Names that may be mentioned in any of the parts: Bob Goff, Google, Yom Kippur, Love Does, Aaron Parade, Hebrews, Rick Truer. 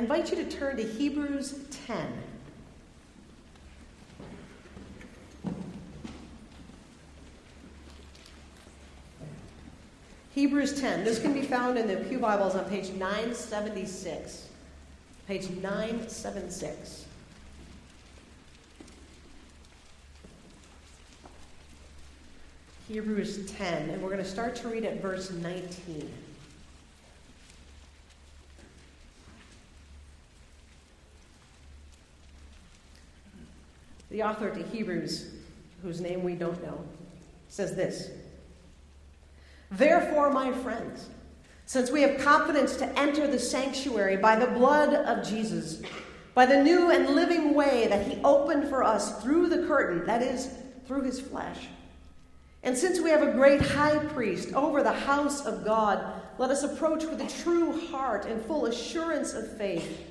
I invite you to turn to Hebrews 10. Hebrews 10. This can be found in the Pew Bibles on page 976. Page 976. Hebrews 10, and we're going to start to read at verse 19. The author to Hebrews, whose name we don't know, says this: "Therefore, my friends, since we have confidence to enter the sanctuary by the blood of Jesus, by the new and living way that he opened for us through the curtain, that is, through his flesh, and since we have a great high priest over the house of God, let us approach with a true heart and full assurance of faith,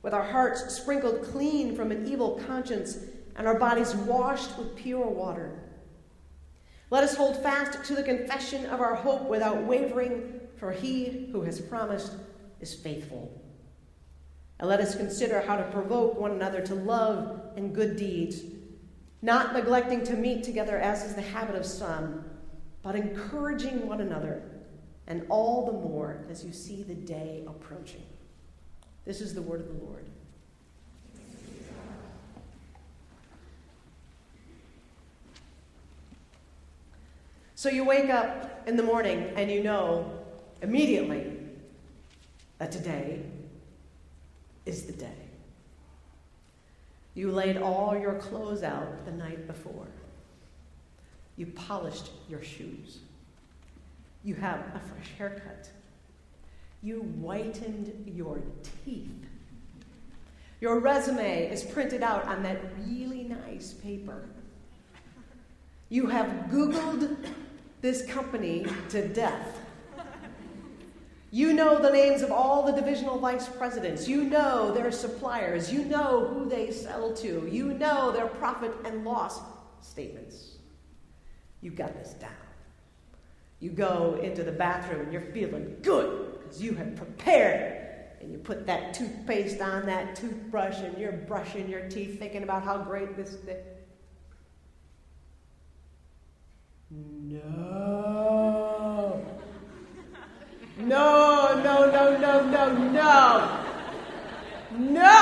with our hearts sprinkled clean from an evil conscience and our bodies washed with pure water. Let us hold fast to the confession of our hope without wavering, for he who has promised is faithful. And let us consider how to provoke one another to love and good deeds, not neglecting to meet together as is the habit of some, but encouraging one another, and all the more as you see the day approaching." This is the word of the Lord. So you wake up in the morning and you know immediately that today is the day. You laid all your clothes out the night before. You polished your shoes. You have a fresh haircut. You whitened your teeth. Your resume is printed out on that really nice paper. You have Googled this company to death. You know the names of all the divisional vice presidents. You know their suppliers. You know who they sell to. You know their profit and loss statements. You've got this down. You go into the bathroom and you're feeling good because you have prepared. And you put that toothpaste on that toothbrush and you're brushing your teeth thinking about how great this is. No. No, no, no, no, no, no. No.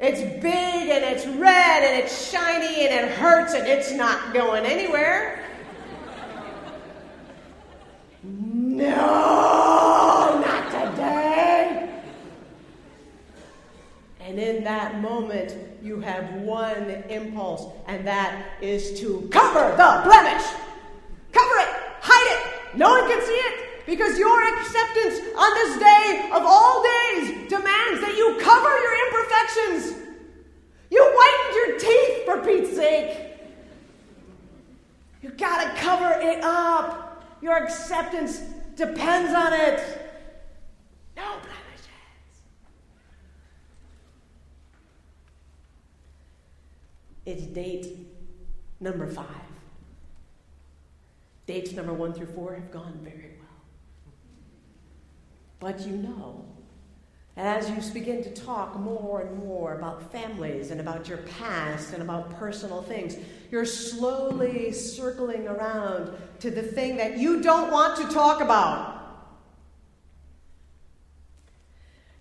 It's big and it's red and it's shiny and it hurts and it's not going anywhere. No, not today. And in that moment, you have one impulse, and that is to cover the blemish. Cover it. Hide it. No one can see it. Because your acceptance on this day of all days demands that you cover your imperfections. You whitened your teeth, for Pete's sake. You gotta cover it up. Your acceptance depends on it. No blemishes. It's date number 5. Dates number 1 through 4 have gone very well. But you know, as you begin to talk more and more about families and about your past and about personal things, you're slowly circling around to the thing that you don't want to talk about.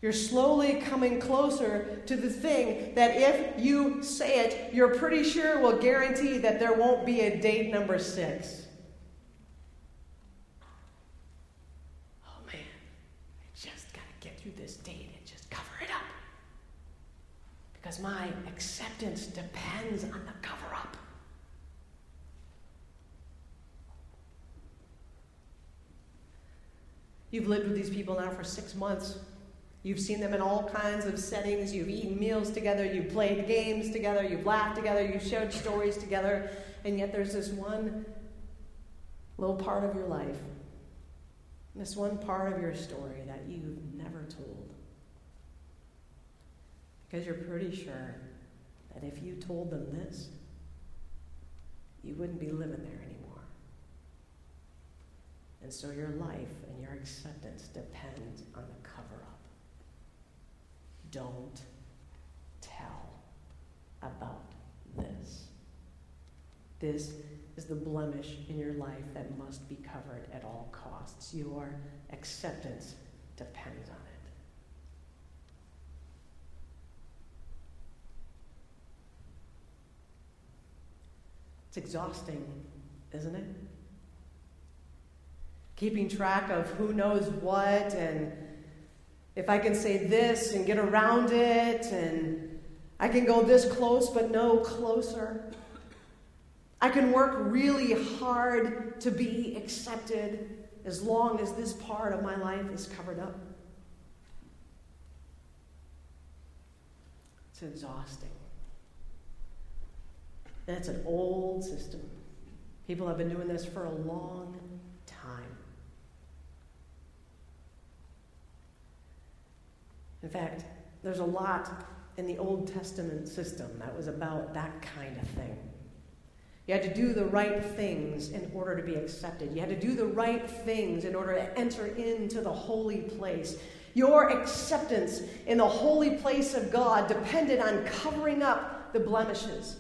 You're slowly coming closer to the thing that if you say it, you're pretty sure will guarantee that there won't be a date number 6. Because my acceptance depends on the cover-up. You've lived with these people now for 6 months. You've seen them in all kinds of settings. You've eaten meals together. You've played games together. You've laughed together. You've shared stories together. And yet there's this one little part of your life, this one part of your story that you've never told. Because you're pretty sure that if you told them this, you wouldn't be living there anymore. And so your life and your acceptance depends on the cover-up. don't tell about this. This is the blemish in your life that must be covered at all costs. Your acceptance depends on it. It's exhausting, isn't it? Keeping track of who knows what, and if I can say this and get around it, and I can go this close but no closer. I can work really hard to be accepted as long as this part of my life is covered up. It's exhausting. And it's an old system. People have been doing this for a long time. In fact, there's a lot in the Old Testament system that was about that kind of thing. You had to do the right things in order to be accepted. You had to do the right things in order to enter into the holy place. Your acceptance in the holy place of God depended on covering up the blemishes.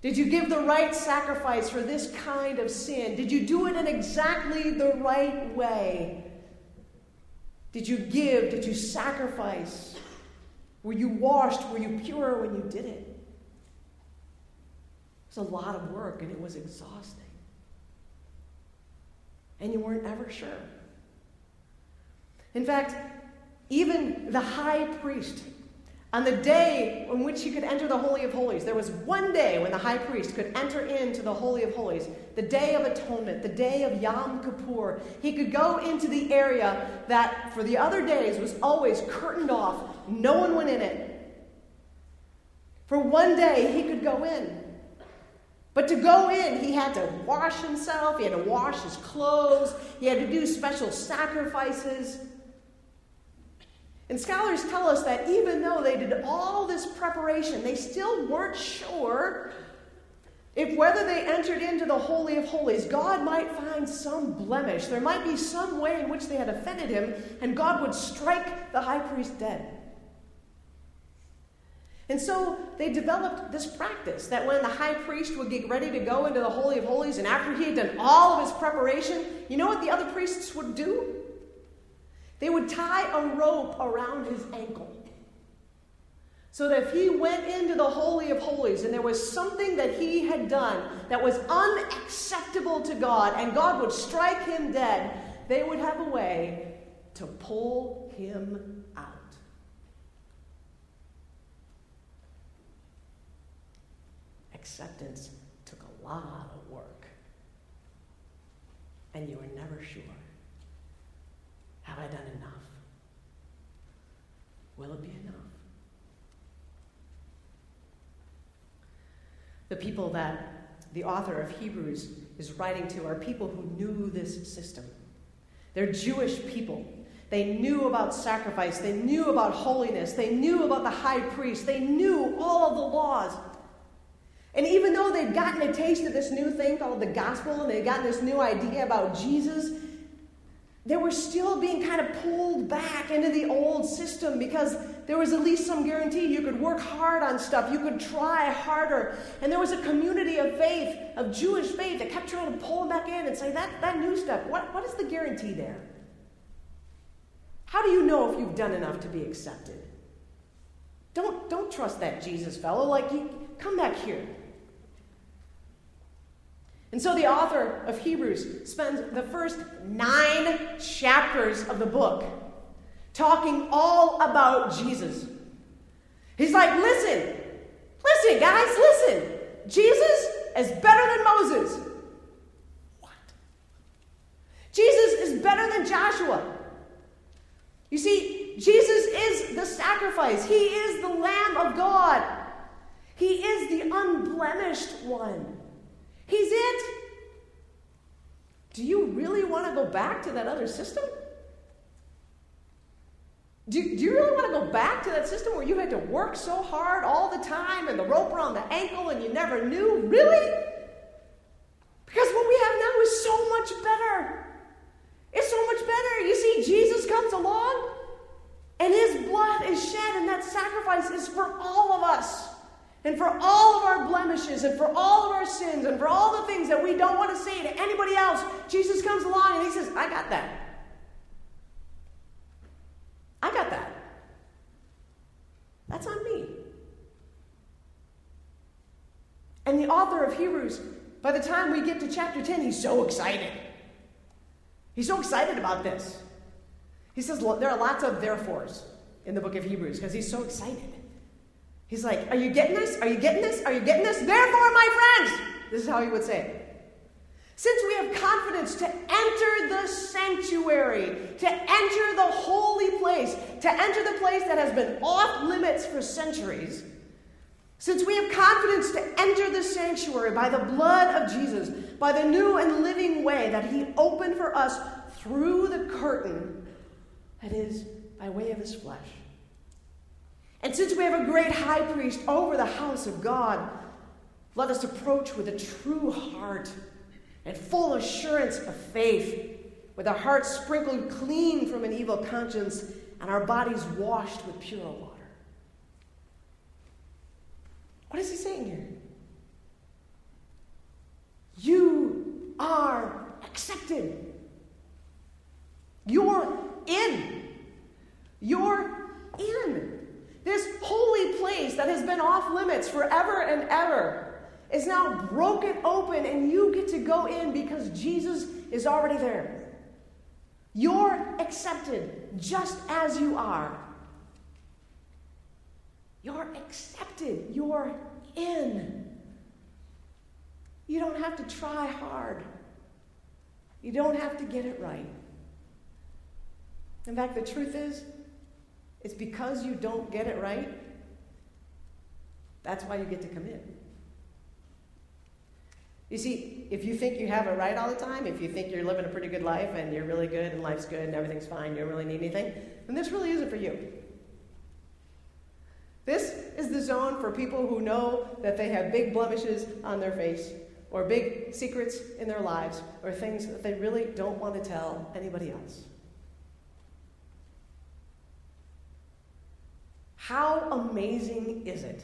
Did you give the right sacrifice for this kind of sin? Did you do it in exactly the right way? Did you give? Did you sacrifice? Were you washed? Were you pure when you did it? It was a lot of work, and it was exhausting. And you weren't ever sure. In fact, even the high priest, on the day on which he could enter the Holy of Holies, there was one day when the high priest could enter into the Holy of Holies, the Day of Atonement, the day of Yom Kippur. He could go into the area that for the other days was always curtained off. No one went in it. For one day, he could go in. But to go in, he had to wash himself, he had to wash his clothes, he had to do special sacrifices. And scholars tell us that even though they did all this preparation, they still weren't sure if whether they entered into the Holy of Holies, God might find some blemish. There might be some way in which they had offended him, and God would strike the high priest dead. And so they developed this practice that when the high priest would get ready to go into the Holy of Holies, and after he had done all of his preparation, you know what the other priests would do? They would tie a rope around his ankle so that if he went into the Holy of Holies and there was something that he had done that was unacceptable to God and God would strike him dead, they would have a way to pull him out. Acceptance took a lot of work, and you were never sure. Have I done enough? Will it be enough? The people that the author of Hebrews is writing to are people who knew this system. They're Jewish people. They knew about sacrifice. They knew about holiness. They knew about the high priest. They knew all of the laws. And even though they'd gotten a taste of this new thing called the gospel, and they'd gotten this new idea about Jesus, they were still being kind of pulled back into the old system because there was at least some guarantee you could work hard on stuff, you could try harder. And there was a community of faith, of Jewish faith, that kept trying to pull them back in and say, that new stuff, what is the guarantee there? How do you know if you've done enough to be accepted? Don't trust that Jesus fellow. Like, come back here. And so the author of Hebrews spends the first 9 chapters of the book talking all about Jesus. He's like, listen, guys, listen. Jesus is better than Moses. What? Jesus is better than Joshua. You see, Jesus is the sacrifice. He is the Lamb of God. He is the unblemished one. He's it. Do you really want to go back to that other system? Do you really want to go back to that system where you had to work so hard all the time and the rope around the ankle and you never knew? Really? Because what we have now is so much better. It's so much better. You see, Jesus comes along and his blood is shed Christ is for all of us. And for all of our blemishes and for all of our sins and for all the things that we don't want to say to anybody else, Jesus comes along and he says, I got that. I got that. That's on me. And the author of Hebrews, by the time we get to chapter 10, he's so excited. He's so excited about this. He says, there are lots of therefores in the book of Hebrews because he's so excited. He's like, are you getting this? Are you getting this? Are you getting this? Therefore, my friends, this is how he would say it. Since we have confidence to enter the sanctuary, to enter the holy place, to enter the place that has been off limits for centuries, since we have confidence to enter the sanctuary by the blood of Jesus, by the new and living way that he opened for us through the curtain, that is, by way of his flesh. And since we have a great high priest over the house of God, let us approach with a true heart and full assurance of faith, with our hearts sprinkled clean from an evil conscience and our bodies washed with pure water. What is he saying here? You are accepted. You're in. You're in. This holy place that has been off limits forever and ever is now broken open, and you get to go in because Jesus is already there. You're accepted just as you are. You're accepted. You're in. You don't have to try hard. You don't have to get it right. In fact, the truth is, it's because you don't get it right, that's why you get to come in. You see, if you think you have it right all the time, if you think you're living a pretty good life and you're really good and life's good and everything's fine, you don't really need anything, then this really isn't for you. This is the zone for people who know that they have big blemishes on their face or big secrets in their lives or things that they really don't want to tell anybody else. How amazing is it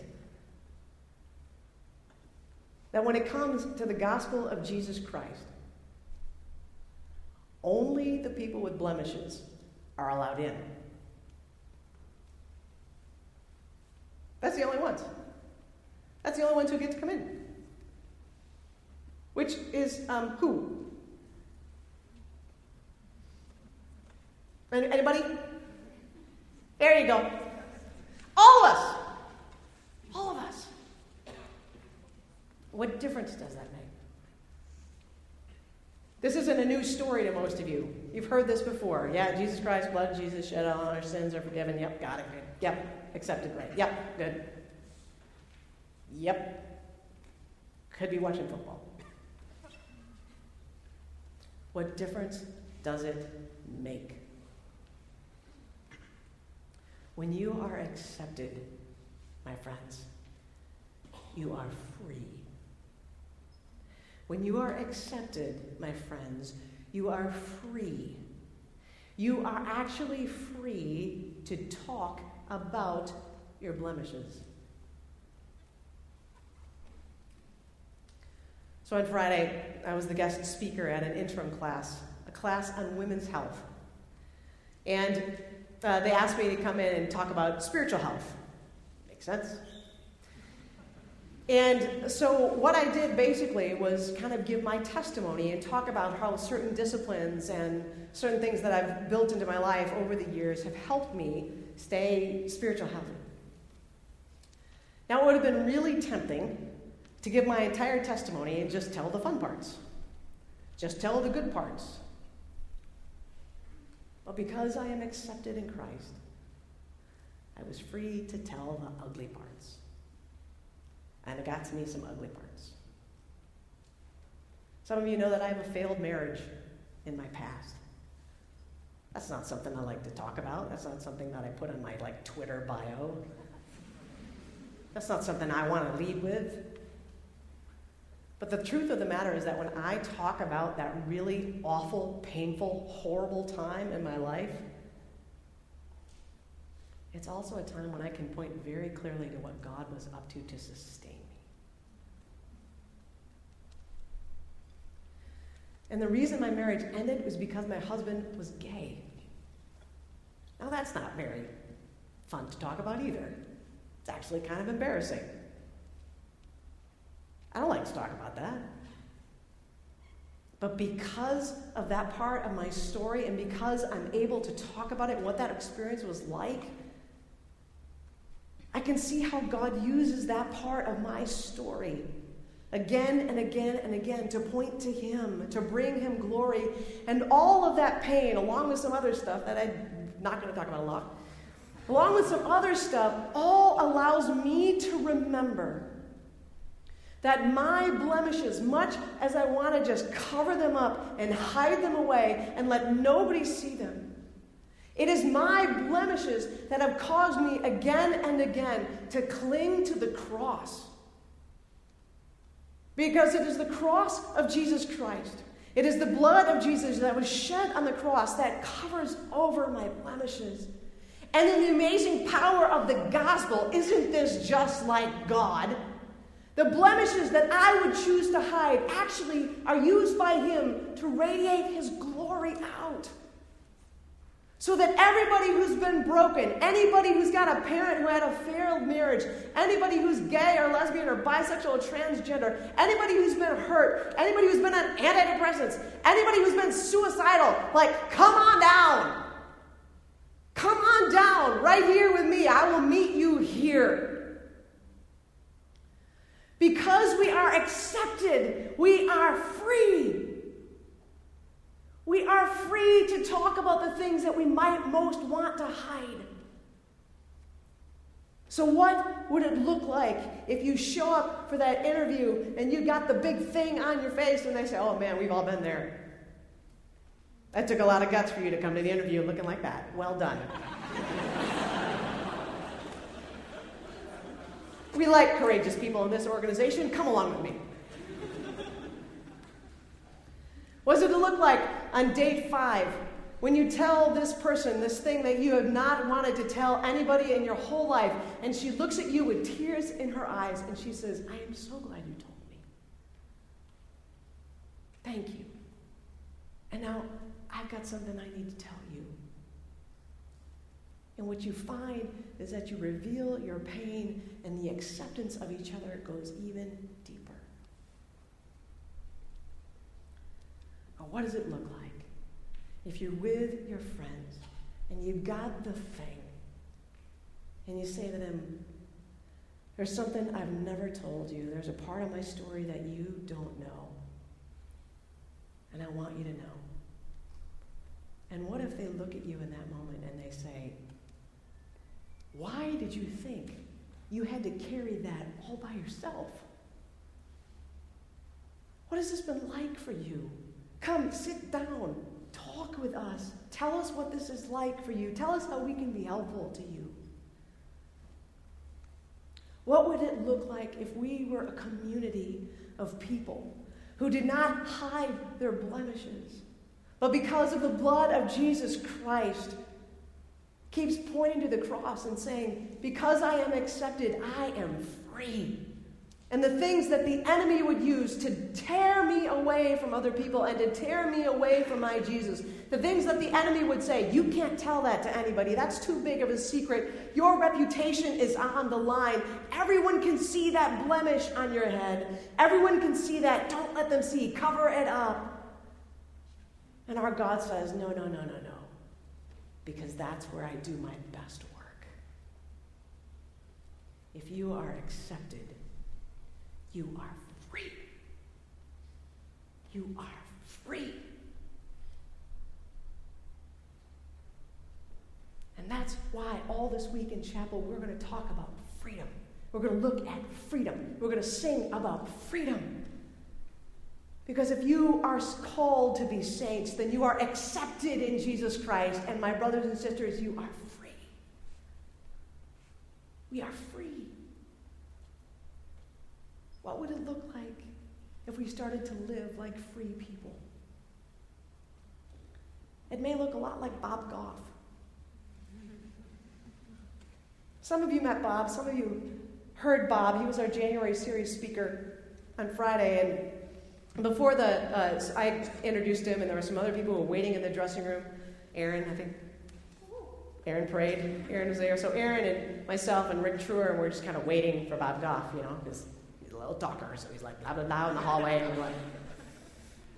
that when it comes to the gospel of Jesus Christ, only the people with blemishes are allowed in. That's the only ones. That's the only ones who get to come in. Which is who? Anybody? There you go. All of us. All of us. What difference does that make? This isn't a new story to most of you. You've heard this before. Yeah, Jesus Christ, blood of Jesus, shed all our sins are forgiven. Yep, got it. Good. Yep, accepted right. Yep, good. Yep. Could be watching football. What difference does it make? When you are accepted, my friends, you are free. When you are accepted, my friends, you are free. You are actually free to talk about your blemishes. So on Friday, I was the guest speaker at an interim class, a class on women's health. And they asked me to come in and talk about spiritual health. Makes sense? And so what I did basically was kind of give my testimony and talk about how certain disciplines and certain things that I've built into my life over the years have helped me stay spiritual healthy. Now, it would have been really tempting to give my entire testimony and just tell the fun parts. Just tell the good parts. But because I am accepted in Christ, I was free to tell the ugly parts. And it got to me some ugly parts. Some of you know that I have a failed marriage in my past. That's not something I like to talk about. That's not something that I put on my Twitter bio. That's not something I want to lead with. But the truth of the matter is that when I talk about that really awful, painful, horrible time in my life, It's also a time when I can point very clearly to what God was up to sustain me. And the reason my marriage ended was because my husband was gay. Now that's not very fun to talk about either. It's actually kind of embarrassing. I don't like to talk about that. But because of that part of my story and because I'm able to talk about it and what that experience was like, I can see how God uses that part of my story again and again and again to point to Him, to bring Him glory, and all of that pain, along with some other stuff that I'm not going to talk about a lot, along with some other stuff, all allows me to remember that my blemishes, much as I want to just cover them up and hide them away and let nobody see them, it is my blemishes that have caused me again and again to cling to the cross. Because it is the cross of Jesus Christ. It is the blood of Jesus that was shed on the cross that covers over my blemishes. And in the amazing power of the gospel, isn't this just like God? The blemishes that I would choose to hide actually are used by Him to radiate His glory out. So that everybody who's been broken, anybody who's got a parent who had a failed marriage, anybody who's gay or lesbian or bisexual or transgender, anybody who's been hurt, anybody who's been on antidepressants, anybody who's been suicidal, like, come on down. Come on down right here with me. I will meet you here. Because we are accepted, we are free. We are free to talk about the things that we might most want to hide. So what would it look like if you show up for that interview and you got the big thing on your face and they say, oh man, we've all been there. That took a lot of guts for you to come to the interview looking like that. Well done. We like courageous people in this organization. Come along with me. What does it look like on date 5 when you tell this person this thing that you have not wanted to tell anybody in your whole life, and she looks at you with tears in her eyes and she says, I am so glad you told me. Thank you. And now I've got something I need to tell you. And what you find is that you reveal your pain, and the acceptance of each other goes even deeper. Now, what does it look like if you're with your friends and you've got the thing, and you say to them, there's something I've never told you. There's a part of my story that you don't know, and I want you to know. And what if they look at you in that moment and they say, why did you think you had to carry that all by yourself? What has this been like for you? Come, sit down, talk with us. Tell us what this is like for you. Tell us how we can be helpful to you. What would it look like if we were a community of people who did not hide their blemishes, but because of the blood of Jesus Christ, keeps pointing to the cross and saying, because I am accepted, I am free. And the things that the enemy would use to tear me away from other people and to tear me away from my Jesus, the things that the enemy would say, you can't tell that to anybody. That's too big of a secret. Your reputation is on the line. Everyone can see that blemish on your head. Everyone can see that. Don't let them see. Cover it up. And our God says, no, no, no, no, no. Because that's where I do my best work. If you are accepted, you are free. You are free. And that's why all this week in chapel we're going to talk about freedom. We're going to look at freedom. We're going to sing about freedom. Because if you are called to be saints, then you are accepted in Jesus Christ. And my brothers and sisters, you are free. We are free. What would it look like if we started to live like free people? It may look a lot like Bob Goff. Some of you met Bob. Some of you heard Bob. He was our January series speaker on Friday. And before I introduced him, and there were some other people who were waiting in the dressing room. Aaron Parade. Aaron was there. So Aaron and myself and Rick Truer, and we're just kind of waiting for Bob Goff, you know, because he's a little talker, so he's like blah, blah, blah in the hallway. And we're like,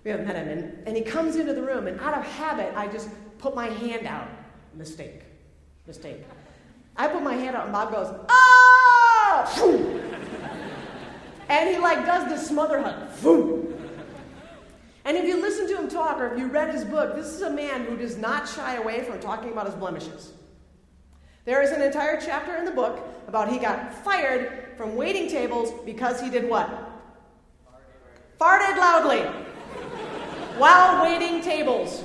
we haven't met him. And he comes into the room, and out of habit, I just put my hand out. Mistake. I put my hand out, and Bob goes, "Oh!" And he like does this smother hug. And if you listen to him talk, or if you read his book, this is a man who does not shy away from talking about his blemishes. There is an entire chapter in the book about he got fired from waiting tables because he did what? Farted loudly while waiting tables.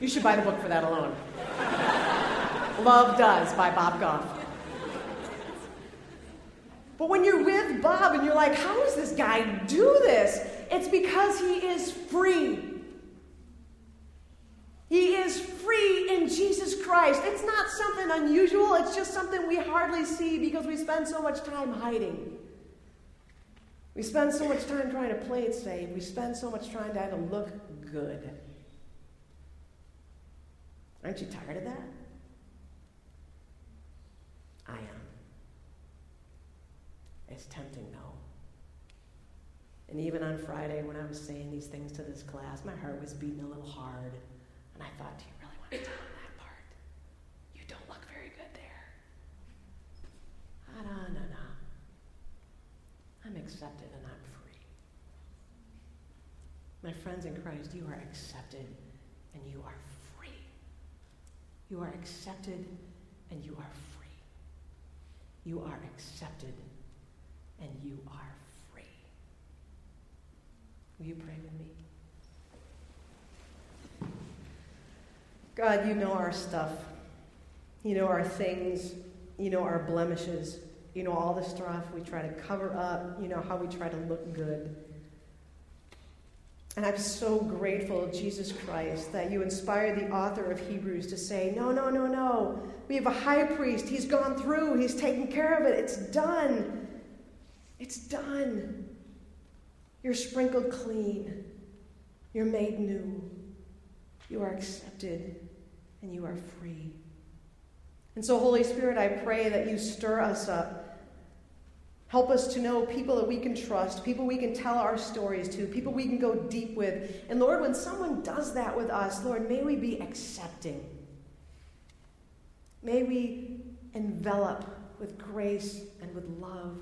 You should buy the book for that alone. Love Does by Bob Goff. But when you're with Bob and you're like, how does this guy do this? It's because he is free. He is free in Jesus Christ. It's not something unusual. It's just something we hardly see because we spend so much time hiding. We spend so much time trying to play it safe. We spend so much time trying to look good. Aren't you tired of that? I am. It's tempting, though. And even on Friday, when I was saying these things to this class, my heart was beating a little hard. And I thought, do you really want to tell them that part? You don't look very good there. No. I'm accepted and I'm free. My friends in Christ, you are accepted and you are free. You are accepted and you are free. You are accepted and you are free. Will you pray with me? God, you know our stuff. You know our things. You know our blemishes. You know all the stuff we try to cover up. You know how we try to look good. And I'm so grateful, Jesus Christ, that you inspired the author of Hebrews to say, no. We have a high priest. He's gone through. He's taken care of it. It's done. It's done. You're sprinkled clean. You're made new. You are accepted, and you are free. And so, Holy Spirit, I pray that you stir us up. Help us to know people that we can trust, people we can tell our stories to, people we can go deep with. And, Lord, when someone does that with us, Lord, may we be accepting. May we envelop with grace and with love.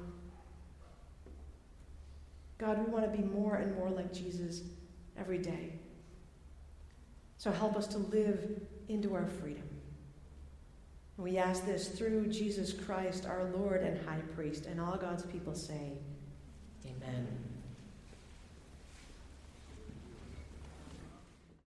God, we want to be more and more like Jesus every day. So help us to live into our freedom. We ask this through Jesus Christ, our Lord and High Priest, and all God's people say, Amen.